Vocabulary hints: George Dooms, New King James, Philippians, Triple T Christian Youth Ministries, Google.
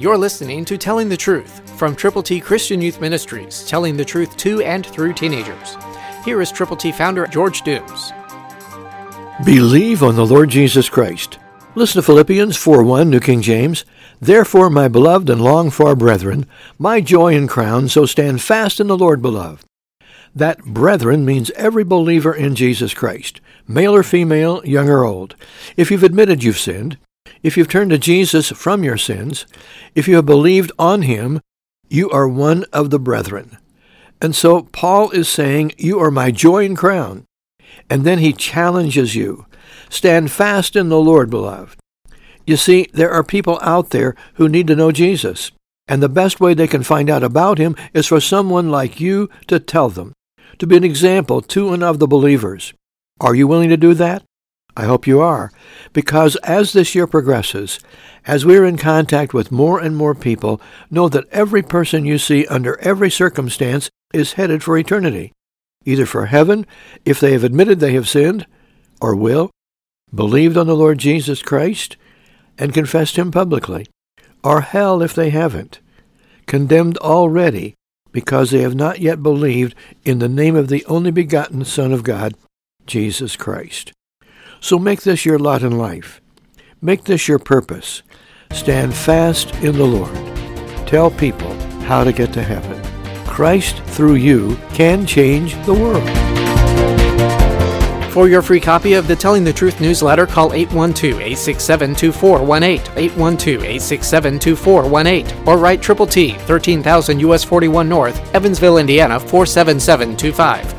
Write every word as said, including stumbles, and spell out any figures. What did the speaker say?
You're listening to Telling the Truth from Triple T Christian Youth Ministries, telling the truth to and through teenagers. Here is Triple T founder George Dooms. Believe on the Lord Jesus Christ. Listen to Philippians four one, New King James. Therefore, my beloved and long-far brethren, my joy and crown, so stand fast in the Lord, beloved. That brethren means every believer in Jesus Christ, male or female, young or old. If you've admitted you've sinned, if you've turned to Jesus from your sins, if you have believed on him, you are one of the brethren. And so Paul is saying, you are my joy and crown. And then he challenges you. Stand fast in the Lord, beloved. You see, there are people out there who need to know Jesus. And the best way they can find out about him is for someone like you to tell them, to be an example to and of the believers. Are you willing to do that? I hope you are, because as this year progresses, as we are in contact with more and more people, know that every person you see under every circumstance is headed for eternity, either for heaven, if they have admitted they have sinned, or will, believed on the Lord Jesus Christ, and confessed him publicly, or hell if they haven't, condemned already because they have not yet believed in the name of the only begotten Son of God, Jesus Christ. So make this your lot in life. Make this your purpose. Stand fast in the Lord. Tell people how to get to heaven. Christ through you can change the world. For your free copy of the Telling the Truth newsletter, call eight one two, eight six seven, two four one eight, eight one two, eight six seven, two four one eight, or write Triple T, thirteen thousand U S forty-one North, Evansville, Indiana, four seven seven two five.